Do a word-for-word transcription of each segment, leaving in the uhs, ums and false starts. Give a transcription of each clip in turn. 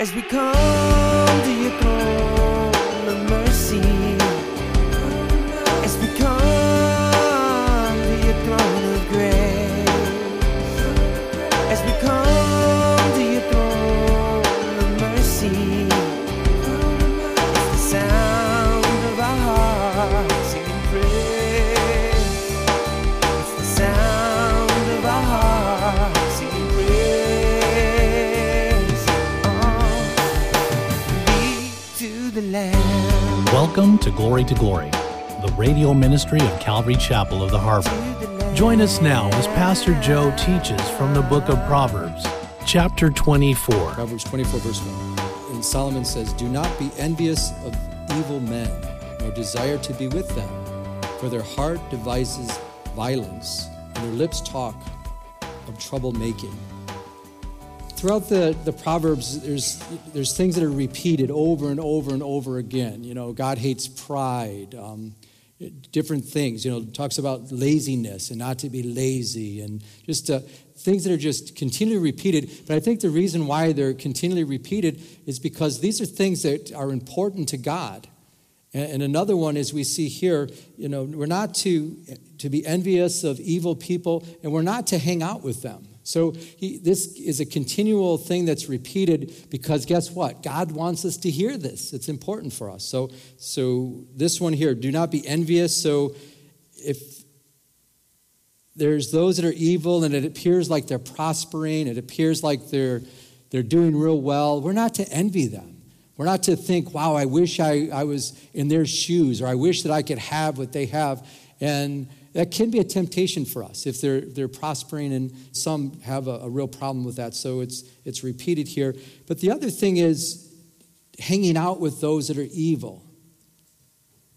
As we come to your throne of mercy, as we come to your throne of grace, as we come to your throne of mercy, it's the sound of our hearts singing praise. It's the sound of our hearts singing praise. Welcome to Glory to Glory, the radio ministry of Calvary Chapel of the Harbor. Join us now as Pastor Joe teaches from the book of Proverbs, chapter twenty-four. Proverbs twenty-four, verse one. And Solomon says, "Do not be envious of evil men, nor desire to be with them, for their heart devises violence, and their lips talk of troublemaking." Throughout the, the Proverbs, there's there's things that are repeated over and over and over again. You know, God hates pride, um, different things. You know, it talks about laziness and not to be lazy, and just uh, things that are just continually repeated. But I think the reason why they're continually repeated is because these are things that are important to God. And, and another one is we see here, you know, we're not to to be envious of evil people, and we're not to hang out with them. So he, this is a continual thing that's repeated because guess what? God wants us to hear this. It's important for us. So, so this one here, do not be envious. So if there's those that are evil and it appears like they're prospering, it appears like they're, they're doing real well, we're not to envy them. We're not to think, wow, I wish I, I was in their shoes, or I wish that I could have what they have. And that can be a temptation for us if they're they're prospering, and some have a, a real problem with that. So it's it's repeated here. But the other thing is hanging out with those that are evil.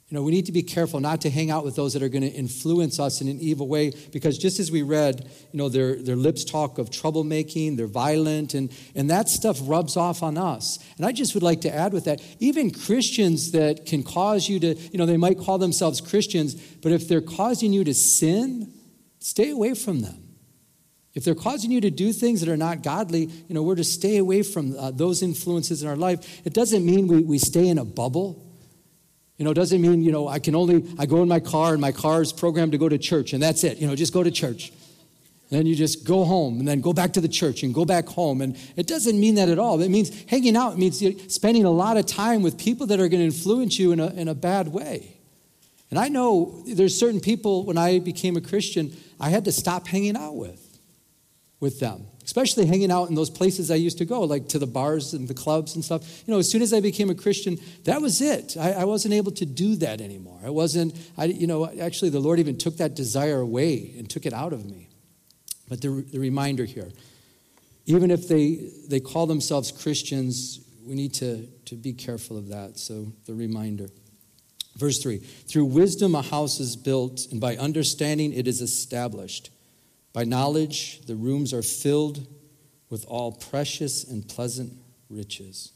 You know, we need to be careful not to hang out with those that are going to influence us in an evil way, because just as we read, you know, their their lips talk of troublemaking, they're violent, and and that stuff rubs off on us. And I just would like to add with that, even Christians that can cause you to, you know, they might call themselves Christians, but if they're causing you to sin, stay away from them. If they're causing you to do things that are not godly, you know, we're to stay away from uh, those influences in our life. It doesn't mean we, we stay in a bubble. You know, it doesn't mean, you know, I can only, I go in my car and my car is programmed to go to church and that's it. You know, just go to church. And then you just go home and then go back to the church and go back home. And it doesn't mean that at all. It means hanging out. It means spending a lot of time with people that are going to influence you in a, in a bad way. And I know there's certain people when I became a Christian, I had to stop hanging out with, with them. Especially hanging out in those places I used to go, like to the bars and the clubs and stuff. You know, as soon as I became a Christian, that was it. I, I wasn't able to do that anymore. I wasn't, I, you know, actually the Lord even took that desire away and took it out of me. But the, the reminder here, even if they, they call themselves Christians, we need to, to be careful of that. So the reminder. Verse three, through wisdom a house is built, and by understanding it is established. By knowledge, the rooms are filled with all precious and pleasant riches.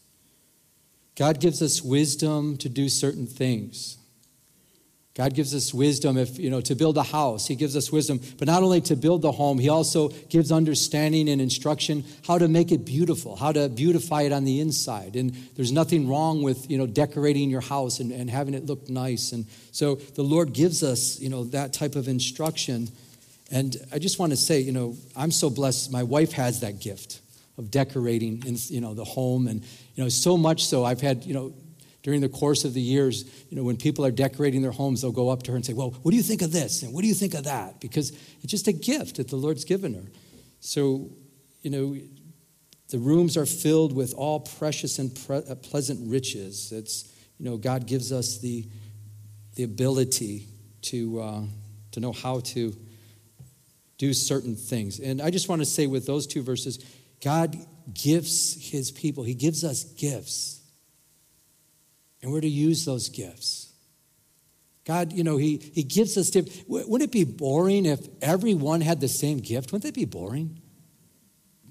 God gives us wisdom to do certain things. God gives us wisdom, if you know, to build a house. He gives us wisdom, but not only to build the home, he also gives understanding and instruction how to make it beautiful, how to beautify it on the inside. And there's nothing wrong with, you know, decorating your house and, and having it look nice. And so the Lord gives us, you know, that type of instruction. And I just want to say, you know, I'm so blessed. My wife has that gift of decorating, in, you know, the home. And, you know, so much so I've had, you know, during the course of the years, you know, when people are decorating their homes, they'll go up to her and say, well, what do you think of this? And what do you think of that? Because it's just a gift that the Lord's given her. So, you know, the rooms are filled with all precious and pre- pleasant riches. It's, you know, God gives us the the ability to uh, to know how to do certain things. And I just want to say with those two verses, God gifts his people. He gives us gifts. And we're to use those gifts. God, you know, he, he gives us gifts. Wouldn't it be boring if everyone had the same gift? Wouldn't that be boring?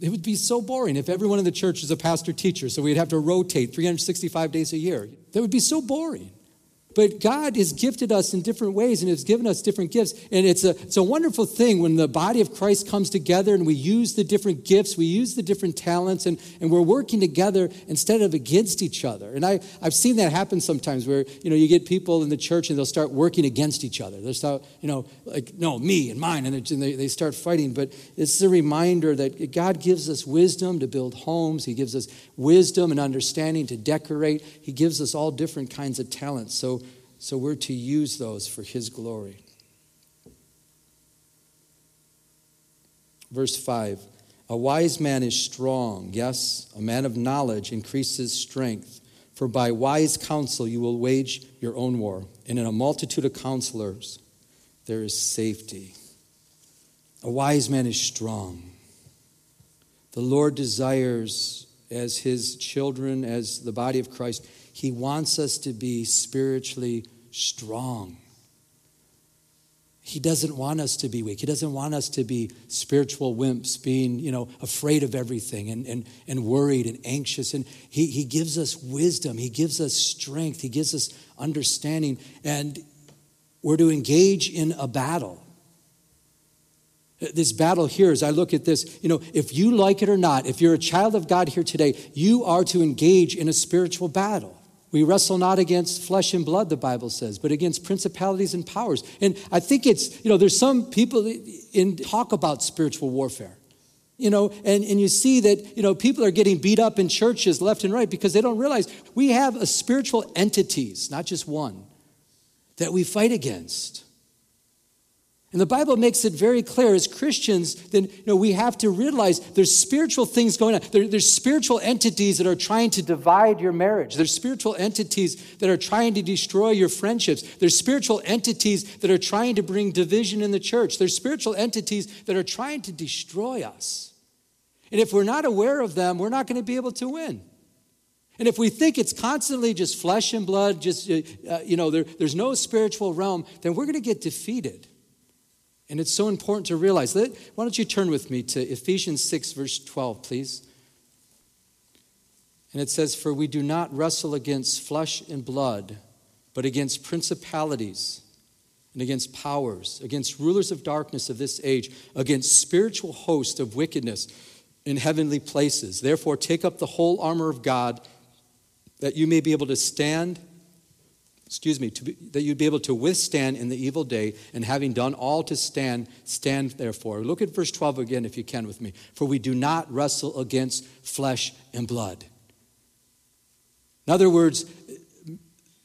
It would be so boring if everyone in the church is a pastor teacher, so we'd have to rotate three hundred sixty-five days a year. That would be so boring. But God has gifted us in different ways and has given us different gifts. And it's a, it's a wonderful thing when the body of Christ comes together and we use the different gifts, we use the different talents, and, and we're working together instead of against each other. And I, I've seen that happen sometimes where, you know, you get people in the church and they'll start working against each other. They'll start, you know, like, no, me and mine, and they, they start fighting. But it's a reminder that God gives us wisdom to build homes. He gives us wisdom and understanding to decorate. He gives us all different kinds of talents. So So we're to use those for his glory. Verse five, a wise man is strong. Yes, a man of knowledge increases strength. For by wise counsel you will wage your own war. And in a multitude of counselors there is safety. A wise man is strong. The Lord desires, as his children, as the body of Christ, he wants us to be spiritually strong. He doesn't want us to be weak. He doesn't want us to be spiritual wimps, being, you know, afraid of everything and, and, and worried and anxious. And he, he gives us wisdom. He gives us strength. He gives us understanding. And we're to engage in a battle. This battle here, as I look at this, you know, if you like it or not, if you're a child of God here today, you are to engage in a spiritual battle. We wrestle not against flesh and blood, the Bible says, but against principalities and powers. And I think it's, you know, there's some people in talk about spiritual warfare, you know, and, and you see that, you know, people are getting beat up in churches left and right because they don't realize we have a spiritual entities, not just one, that we fight against. And the Bible makes it very clear as Christians that, you know, we have to realize there's spiritual things going on. There, there's spiritual entities that are trying to divide your marriage. There's spiritual entities that are trying to destroy your friendships. There's spiritual entities that are trying to bring division in the church. There's spiritual entities that are trying to destroy us. And if we're not aware of them, we're not going to be able to win. And if we think it's constantly just flesh and blood, just, uh, you know, there, there's no spiritual realm, then we're going to get defeated. And it's so important to realize that. Why don't you turn with me to Ephesians six, verse twelve, please? And it says, for we do not wrestle against flesh and blood, but against principalities and against powers, against rulers of darkness of this age, against spiritual hosts of wickedness in heavenly places. Therefore, take up the whole armor of God that you may be able to stand Excuse me, to be, that you'd be able to withstand in the evil day, and having done all to stand, stand therefore. Look at verse twelve again, if you can, with me. For we do not wrestle against flesh and blood. In other words,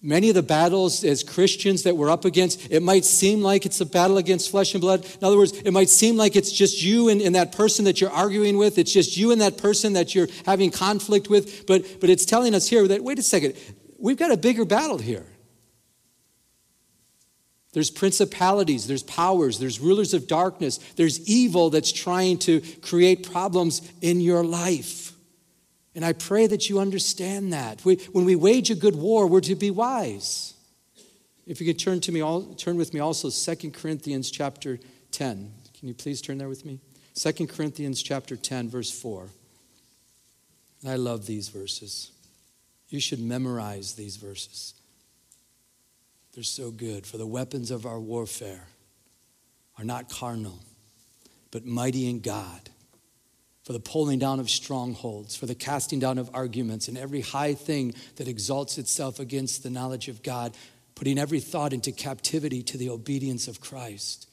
many of the battles as Christians that we're up against, it might seem like it's a battle against flesh and blood. In other words, it might seem like it's just you and, and that person that you're arguing with. It's just you and that person that you're having conflict with. But, but it's telling us here that, wait a second, we've got a bigger battle here. There's principalities, there's powers, there's rulers of darkness, there's evil that's trying to create problems in your life. And I pray that you understand that. We, when we wage a good war, we're to be wise. If you could turn to me, all, turn with me also Second Corinthians chapter ten. Can you please turn there with me? Second Corinthians chapter ten, verse four. I love these verses. You should memorize these verses. They're so good. For the weapons of our warfare are not carnal, but mighty in God. For the pulling down of strongholds, for the casting down of arguments, and every high thing that exalts itself against the knowledge of God, putting every thought into captivity to the obedience of Christ.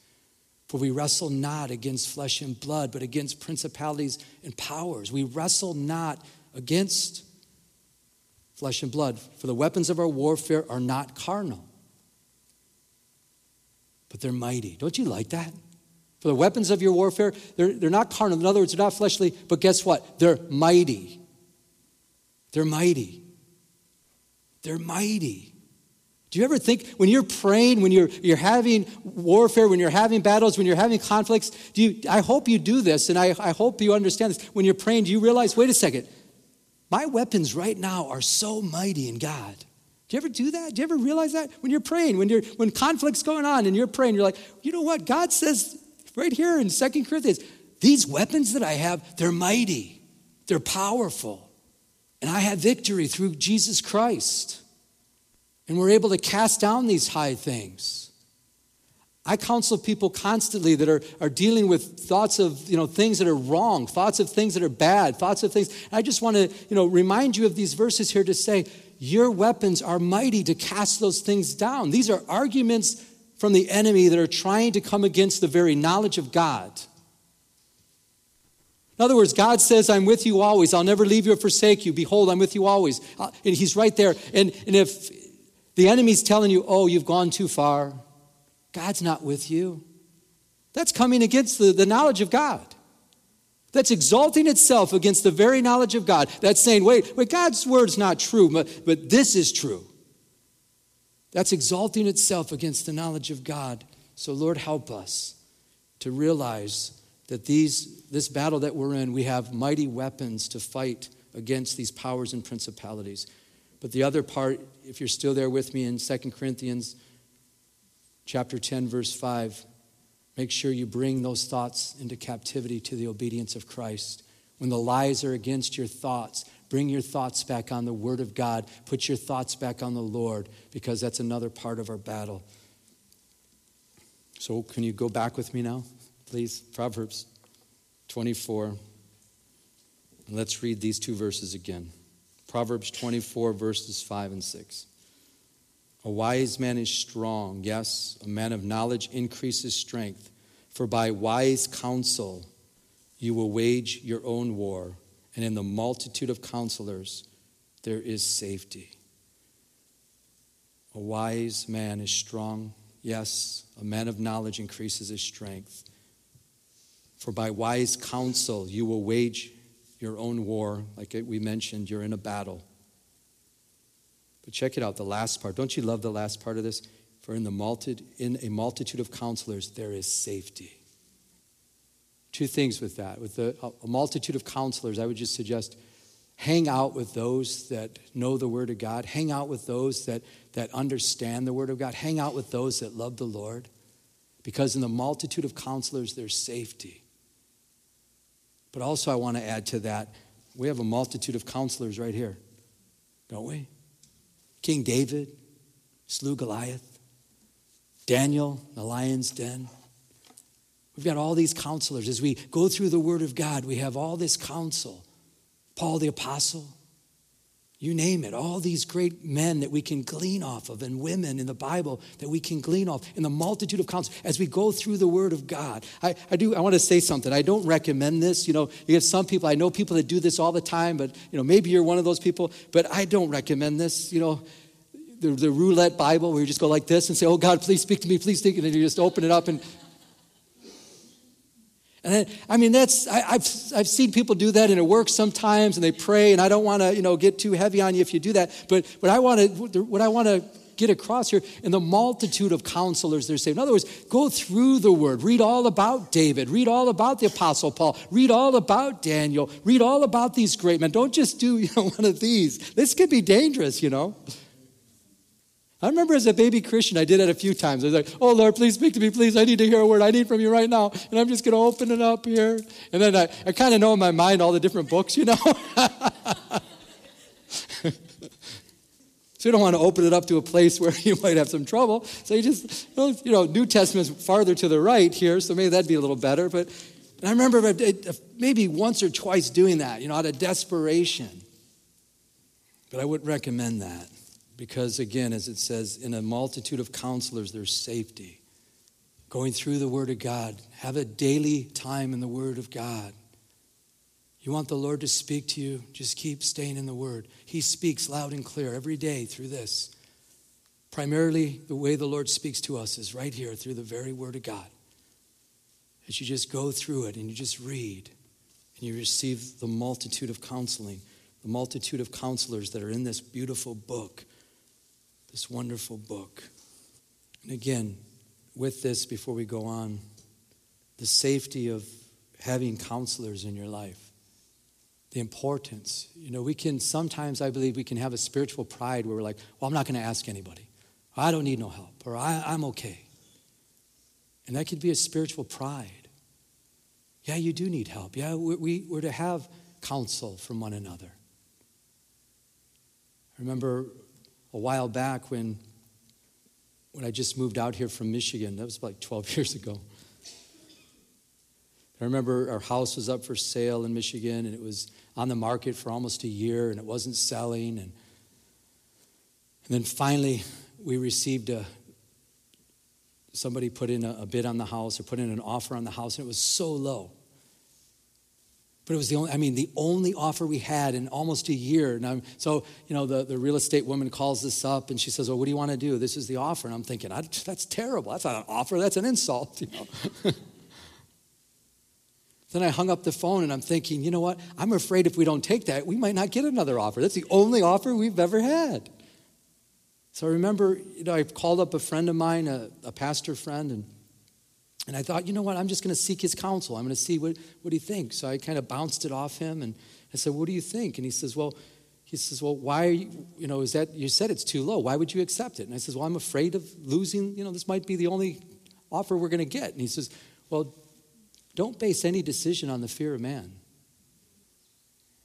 For we wrestle not against flesh and blood, but against principalities and powers. We wrestle not against flesh and blood. For the weapons of our warfare are not carnal, but they're mighty. Don't you like that? For the weapons of your warfare, they're, they're not carnal. In other words, they're not fleshly, but guess what? They're mighty. They're mighty. They're mighty. Do you ever think when you're praying, when you're you're having warfare, when you're having battles, when you're having conflicts, do you? I hope you do this, and I, I hope you understand this. When you're praying, do you realize, wait a second, my weapons right now are so mighty in God. Do you ever do that? Do you ever realize that? When you're praying, when you're when conflict's going on and you're praying, you're like, you know what? God says right here in Second Corinthians, these weapons that I have, they're mighty. They're powerful. And I have victory through Jesus Christ. And we're able to cast down these high things. I counsel people constantly that are, are dealing with thoughts of, you know, things that are wrong, thoughts of things that are bad, thoughts of things. And I just want to, you know, remind you of these verses here to say, your weapons are mighty to cast those things down. These are arguments from the enemy that are trying to come against the very knowledge of God. In other words, God says, I'm with you always. I'll never leave you or forsake you. Behold, I'm with you always. And he's right there. And, and if the enemy's telling you, oh, you've gone too far, God's not with you, that's coming against the, the knowledge of God. That's exalting itself against the very knowledge of God. That's saying, wait, wait, God's word's not true, but, but this is true. That's exalting itself against the knowledge of God. So Lord, help us to realize that these, this battle that we're in, we have mighty weapons to fight against these powers and principalities. But the other part, if you're still there with me in Second Corinthians chapter ten, verse five, make sure you bring those thoughts into captivity to the obedience of Christ. When the lies are against your thoughts, bring your thoughts back on the Word of God. Put your thoughts back on the Lord, because that's another part of our battle. So can you go back with me now, please? Proverbs twenty-four. And let's read these two verses again. Proverbs twenty-four, verses five and six. A wise man is strong. Yes, a man of knowledge increases strength. For by wise counsel you will wage your own war, and in the multitude of counselors there is safety. A wise man is strong. Yes, a man of knowledge increases his strength. For by wise counsel you will wage your own war. Like we mentioned, you're in a battle. But check it out, the last part. Don't you love the last part of this? For in the multitude, in a multitude of counselors there is safety. Two things with that. With the, a multitude of counselors, I would just suggest hang out with those that know the Word of God. Hang out with those that, that understand the Word of God. Hang out with those that love the Lord. Because in the multitude of counselors, there's safety. But also I want to add to that, we have a multitude of counselors right here, don't we? King David slew Goliath. Daniel, the lion's den. We've got all these counselors. As we go through the Word of God, we have all this counsel. Paul the Apostle, you name it, all these great men that we can glean off of, and women in the Bible that we can glean off, and the multitude of counsel as we go through the Word of God. I, I do. I want to say something. I don't recommend this. You know, you have some people, I know people that do this all the time, but, you know, maybe you're one of those people, but I don't recommend this, you know. The, the roulette Bible where you just go like this and say, oh, God, please speak to me, please speak, and then you just open it up and... And I, I mean, that's, I, I've, I've seen people do that, and it works sometimes, and they pray, and I don't want to, you know, get too heavy on you if you do that. But what I want to, what I want to get across here, in the multitude of counselors they're saved. In other words, go through the Word. Read all about David. Read all about the Apostle Paul. Read all about Daniel. Read all about these great men. Don't just do, you know, one of these. This could be dangerous, you know. I remember as a baby Christian, I did it a few times. I was like, oh, Lord, please speak to me, please. I need to hear a word I need from you right now. And I'm just going to open it up here. And then I, I kind of know in my mind all the different books, you know. So you don't want to open it up to a place where you might have some trouble. So you just, you know, New Testament's farther to the right here, so maybe that'd be a little better. But and I remember maybe once or twice doing that, you know, out of desperation. But I wouldn't recommend that. Because again, as it says, in a multitude of counselors, there's safety. Going through the Word of God, have a daily time in the Word of God. You want the Lord to speak to you, just keep staying in the Word. He speaks loud and clear every day through this. Primarily, the way the Lord speaks to us is right here through the very Word of God. As you just go through it and you just read, and you receive the multitude of counseling, the multitude of counselors that are in this beautiful book. This wonderful book. And again, with this, before we go on, the safety of having counselors in your life, the importance. You know, we can sometimes, I believe, we can have a spiritual pride where we're like, well, I'm not going to ask anybody. I don't need no help, or I, I'm okay. And that could be a spiritual pride. Yeah, you do need help. Yeah, we, we, we're to have counsel from one another. I remember a while back when, when I just moved out here from Michigan. That was like twelve years ago. I remember our house was up for sale in Michigan, and it was on the market for almost a year, and it wasn't selling. And, and then finally, we received a, somebody put in a, a bid on the house, or put in an offer on the house, and it was so low. But it was the only, I mean, the only offer we had in almost a year. And I'm, so, you know, the, the real estate woman calls this up, and she says, well, what do you want to do? This is the offer. And I'm thinking, I, that's terrible. That's not an offer. That's an insult, you know. Then I hung up the phone, and I'm thinking, you know what? I'm afraid if we don't take that, we might not get another offer. That's the only offer we've ever had. So I remember, you know, I called up a friend of mine, a, a pastor friend, and and I thought, you know what? I'm just going to seek his counsel. I'm going to see what, what he thinks. So I kind of bounced it off him, and I said, what do you think? And he says, well, he says, well, why are you, you know, is that, you said it's too low. Why would you accept it? And I says, well, I'm afraid of losing, you know, this might be the only offer we're going to get. And he says, well, don't base any decision on the fear of man.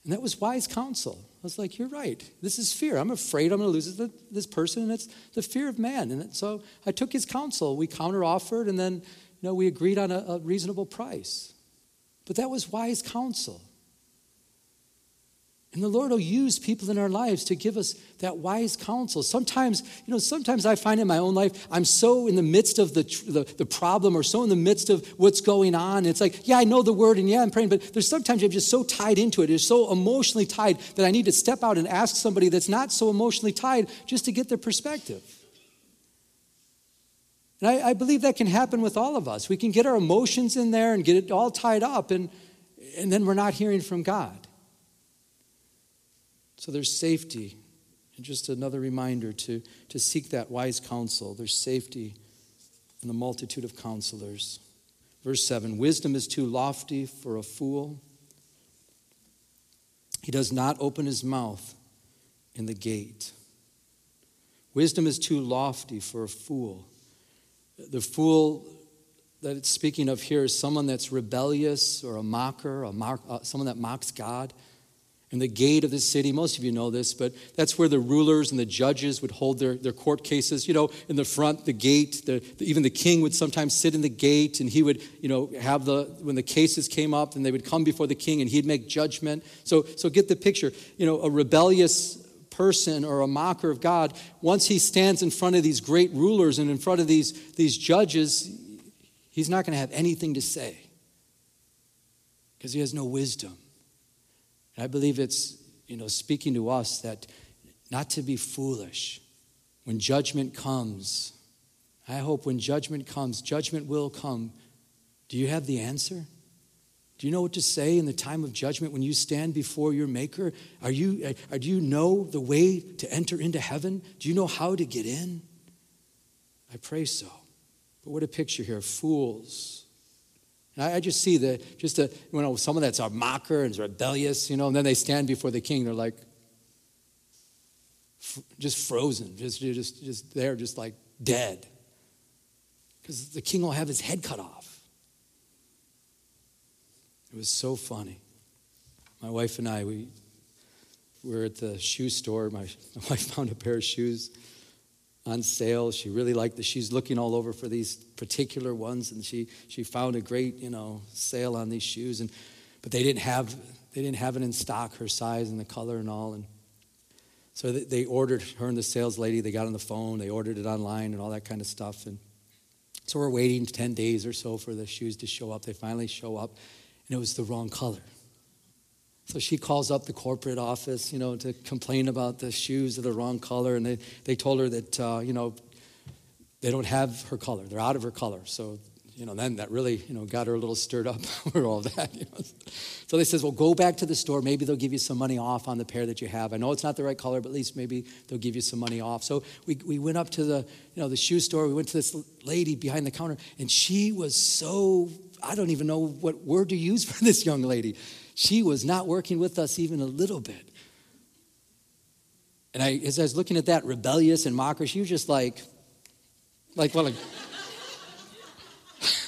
And that was wise counsel. I was like, you're right. This is fear. I'm afraid I'm going to lose this person, and it's the fear of man. And so I took his counsel. We counter-offered, and then, you know, we agreed on a, a reasonable price. But that was wise counsel. And the Lord will use people in our lives to give us that wise counsel. Sometimes, you know, sometimes I find in my own life, I'm so in the midst of the, the, the problem, or so in the midst of what's going on. It's like, yeah, I know the word, and yeah, I'm praying, but there's sometimes I'm just so tied into it. It's so emotionally tied that I need to step out and ask somebody that's not so emotionally tied just to get their perspective. And I, I believe that can happen with all of us. We can get our emotions in there and get it all tied up, and, and then we're not hearing from God. So there's safety, and just another reminder to, to seek that wise counsel. There's safety in the multitude of counselors. Verse seven, wisdom is too lofty for a fool. He does not open his mouth in the gate. Wisdom is too lofty for a fool. The fool that it's speaking of here is someone that's rebellious, or a mocker, a mock, uh, someone that mocks God. And the gate of the city, most of you know this, but that's where the rulers and the judges would hold their, their court cases. You know, in the front, the gate, the, the, even the king would sometimes sit in the gate, and he would, you know, have the, when the cases came up, and they would come before the king, and he'd make judgment. So, so get the picture. You know, a rebellious person or a mocker of God, once he stands in front of these great rulers and in front of these, these judges, he's not going to have anything to say because he has no wisdom. And I believe it's, you know, speaking to us that not to be foolish when judgment comes. I hope when judgment comes, judgment will come. Do you have the answer? Do you know what to say in the time of judgment when you stand before your Maker? Are you, are, do you know the way to enter into heaven? Do you know how to get in? I pray so. But what a picture here, fools. And I just see the, just a, you know, someone that's a mocker and is rebellious, you know, and then they stand before the king. They're like, f- just frozen, just, just, just there, just like dead. Because the king will have his head cut off. It was so funny. My wife and I, we were at the shoe store. My, my wife found a pair of shoes on sale. She really liked the shoes. Looking all over for these particular ones, and she she found a great, you know, sale on these shoes. And but they didn't have they didn't have it in stock, her size and the color and all. And so they ordered, her and the sales lady, they got on the phone, they ordered it online and all that kind of stuff. And so we're waiting ten days or so for the shoes to show up. They finally show up, and it was the wrong color. So she calls up the corporate office, you know, to complain about the shoes are the wrong color. And they, they told her that, uh, you know, they don't have her color. They're out of her color. So, you know, then that really, you know, got her a little stirred up over all that. You know? So they says, well, go back to the store. Maybe they'll give you some money off on the pair that you have. I know it's not the right color, but at least maybe they'll give you some money off. So we, we went up to the, you know, the shoe store. We went to this lady behind the counter, and she was so, I don't even know what word to use for this young lady. She was not working with us even a little bit. And I, as I was looking at that rebellious and mocker, she was just like, like, well, like,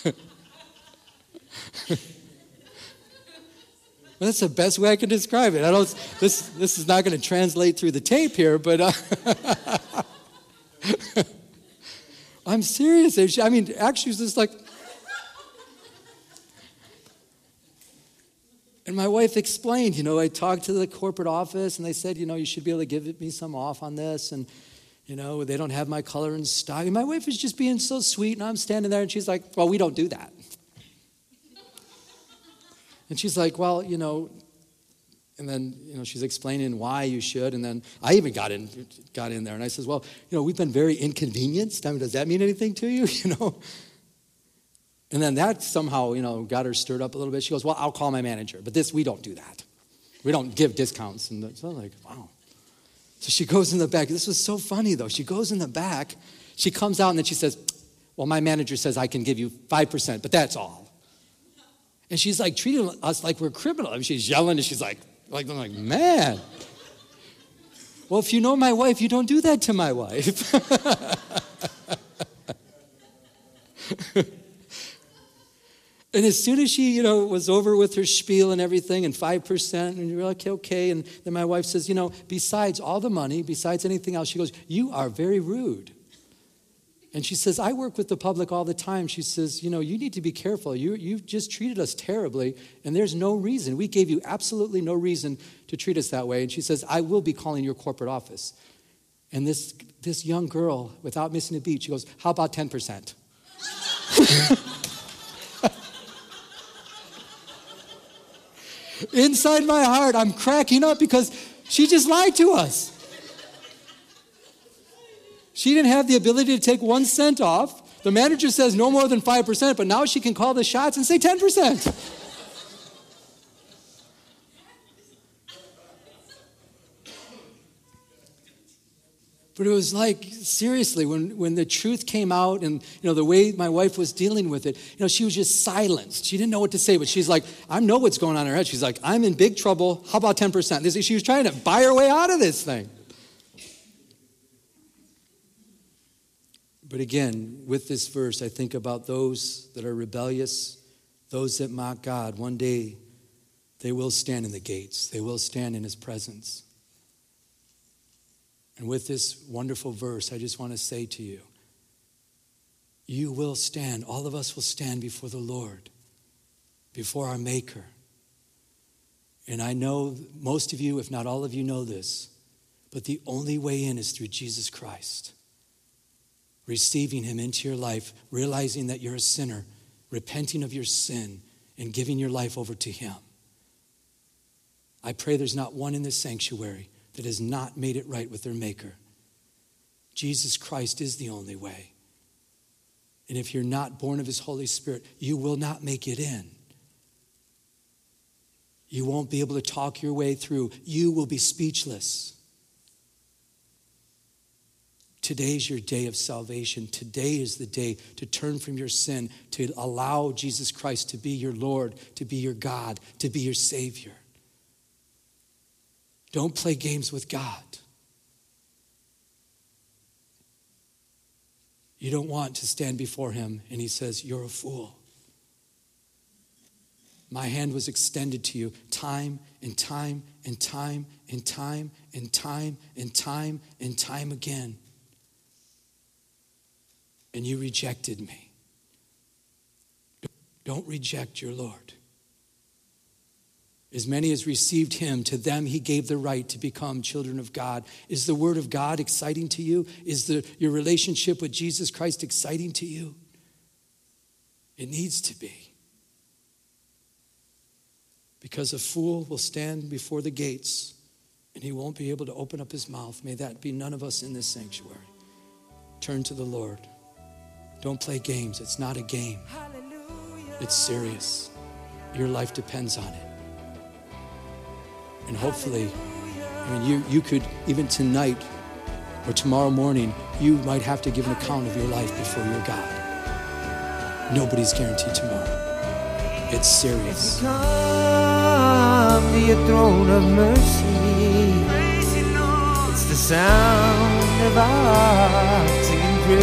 well, that's the best way I can describe it. I don't, this, this is not going to translate through the tape here, but. Uh, I'm serious. And she, I mean, actually, she was just like. And my wife explained, you know, I talked to the corporate office, and they said, you know, you should be able to give me some off on this. And, you know, they don't have my color in stock. And my wife is just being so sweet, and I'm standing there, and she's like, well, we don't do that. And she's like, well, you know, and then, you know, she's explaining why you should. And then I even got in got in there, and I says, well, you know, we've been very inconvenienced. I mean, does that mean anything to you, you know? And then that somehow, you know, got her stirred up a little bit. She goes, well, I'll call my manager. But this, we don't do that. We don't give discounts. And so I'm like, wow. So she goes in the back. This was so funny, though. She goes in the back. She comes out, and then she says, well, my manager says I can give you five percent, but that's all. And she's, like, treating us like we're criminals. I mean, she's yelling, and she's like, like I'm like, man. Well, if you know my wife, you don't do that to my wife. And as soon as she, you know, was over with her spiel and everything and five percent, and you're like, okay, okay. And then my wife says, you know, besides all the money, besides anything else, she goes, you are very rude. And she says, I work with the public all the time. She says, you know, you need to be careful. You, you've just treated us terribly, and there's no reason. We gave you absolutely no reason to treat us that way. And she says, I will be calling your corporate office. And this, this young girl, without missing a beat, she goes, how about ten percent? Inside my heart, I'm cracking up because she just lied to us. She didn't have the ability to take one cent off. The manager says no more than five percent, but now she can call the shots and say ten percent. But it was like, seriously, when, when the truth came out and, you know, the way my wife was dealing with it, you know, she was just silenced. She didn't know what to say, but she's like, I know what's going on in her head. She's like, I'm in big trouble. How about ten percent? This, she was trying to buy her way out of this thing. But again, with this verse, I think about those that are rebellious, those that mock God. One day, they will stand in the gates. They will stand in his presence. And with this wonderful verse, I just want to say to you, you will stand, all of us will stand before the Lord, before our Maker. And I know most of you, if not all of you, know this, but the only way in is through Jesus Christ. Receiving him into your life, realizing that you're a sinner, repenting of your sin, and giving your life over to him. I pray there's not one in this sanctuary that has not made it right with their Maker. Jesus Christ is the only way. And if you're not born of his Holy Spirit, you will not make it in. You won't be able to talk your way through. You will be speechless. Today's your day of salvation. Today is the day to turn from your sin, to allow Jesus Christ to be your Lord, to be your God, to be your Savior. Don't play games with God. You don't want to stand before him and he says, you're a fool. My hand was extended to you time and time and time and time and time and time and time again. And you rejected me. Don't reject your Lord. As many as received him, to them he gave the right to become children of God. Is the word of God exciting to you? Is the, your relationship with Jesus Christ exciting to you? It needs to be. Because a fool will stand before the gates and he won't be able to open up his mouth. May that be none of us in this sanctuary. Turn to the Lord. Don't play games. It's not a game. It's serious. Your life depends on it. And hopefully, I mean, you, you could, even tonight or tomorrow morning, you might have to give an account of your life before your God. Nobody's guaranteed tomorrow. It's serious. Come to your throne of mercy. It's the sound of our singing praise.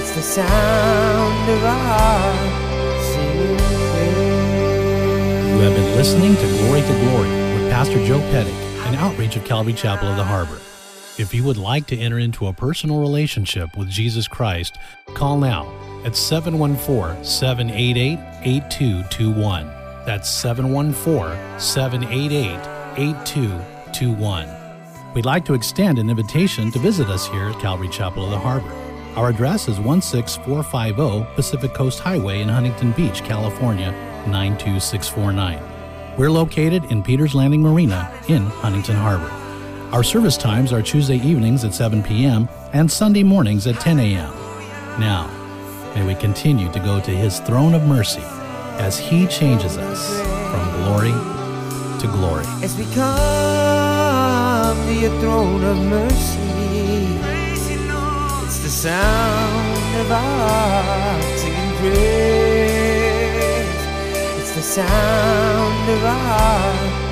It's the sound of our singing praise. You have been listening to Glory to Glory with Pastor Joe Pettig, an outreach of Calvary Chapel of the Harbor. If you would like to enter into a personal relationship with Jesus Christ, call now at seven one four, seven eight eight, eight two two one. That's seven one four, seven eight eight, eight two two one. We'd like to extend an invitation to visit us here at Calvary Chapel of the Harbor. Our address is one six four five zero Pacific Coast Highway in Huntington Beach, California, nine two six four nine. We're located in Peters Landing Marina in Huntington Harbor. Our service times are Tuesday evenings at seven p.m. and Sunday mornings at ten a.m. Now, may we continue to go to His throne of mercy as He changes us from glory to glory. As we come to Your throne of mercy, it's the sound of our singing praise. It's the sound of our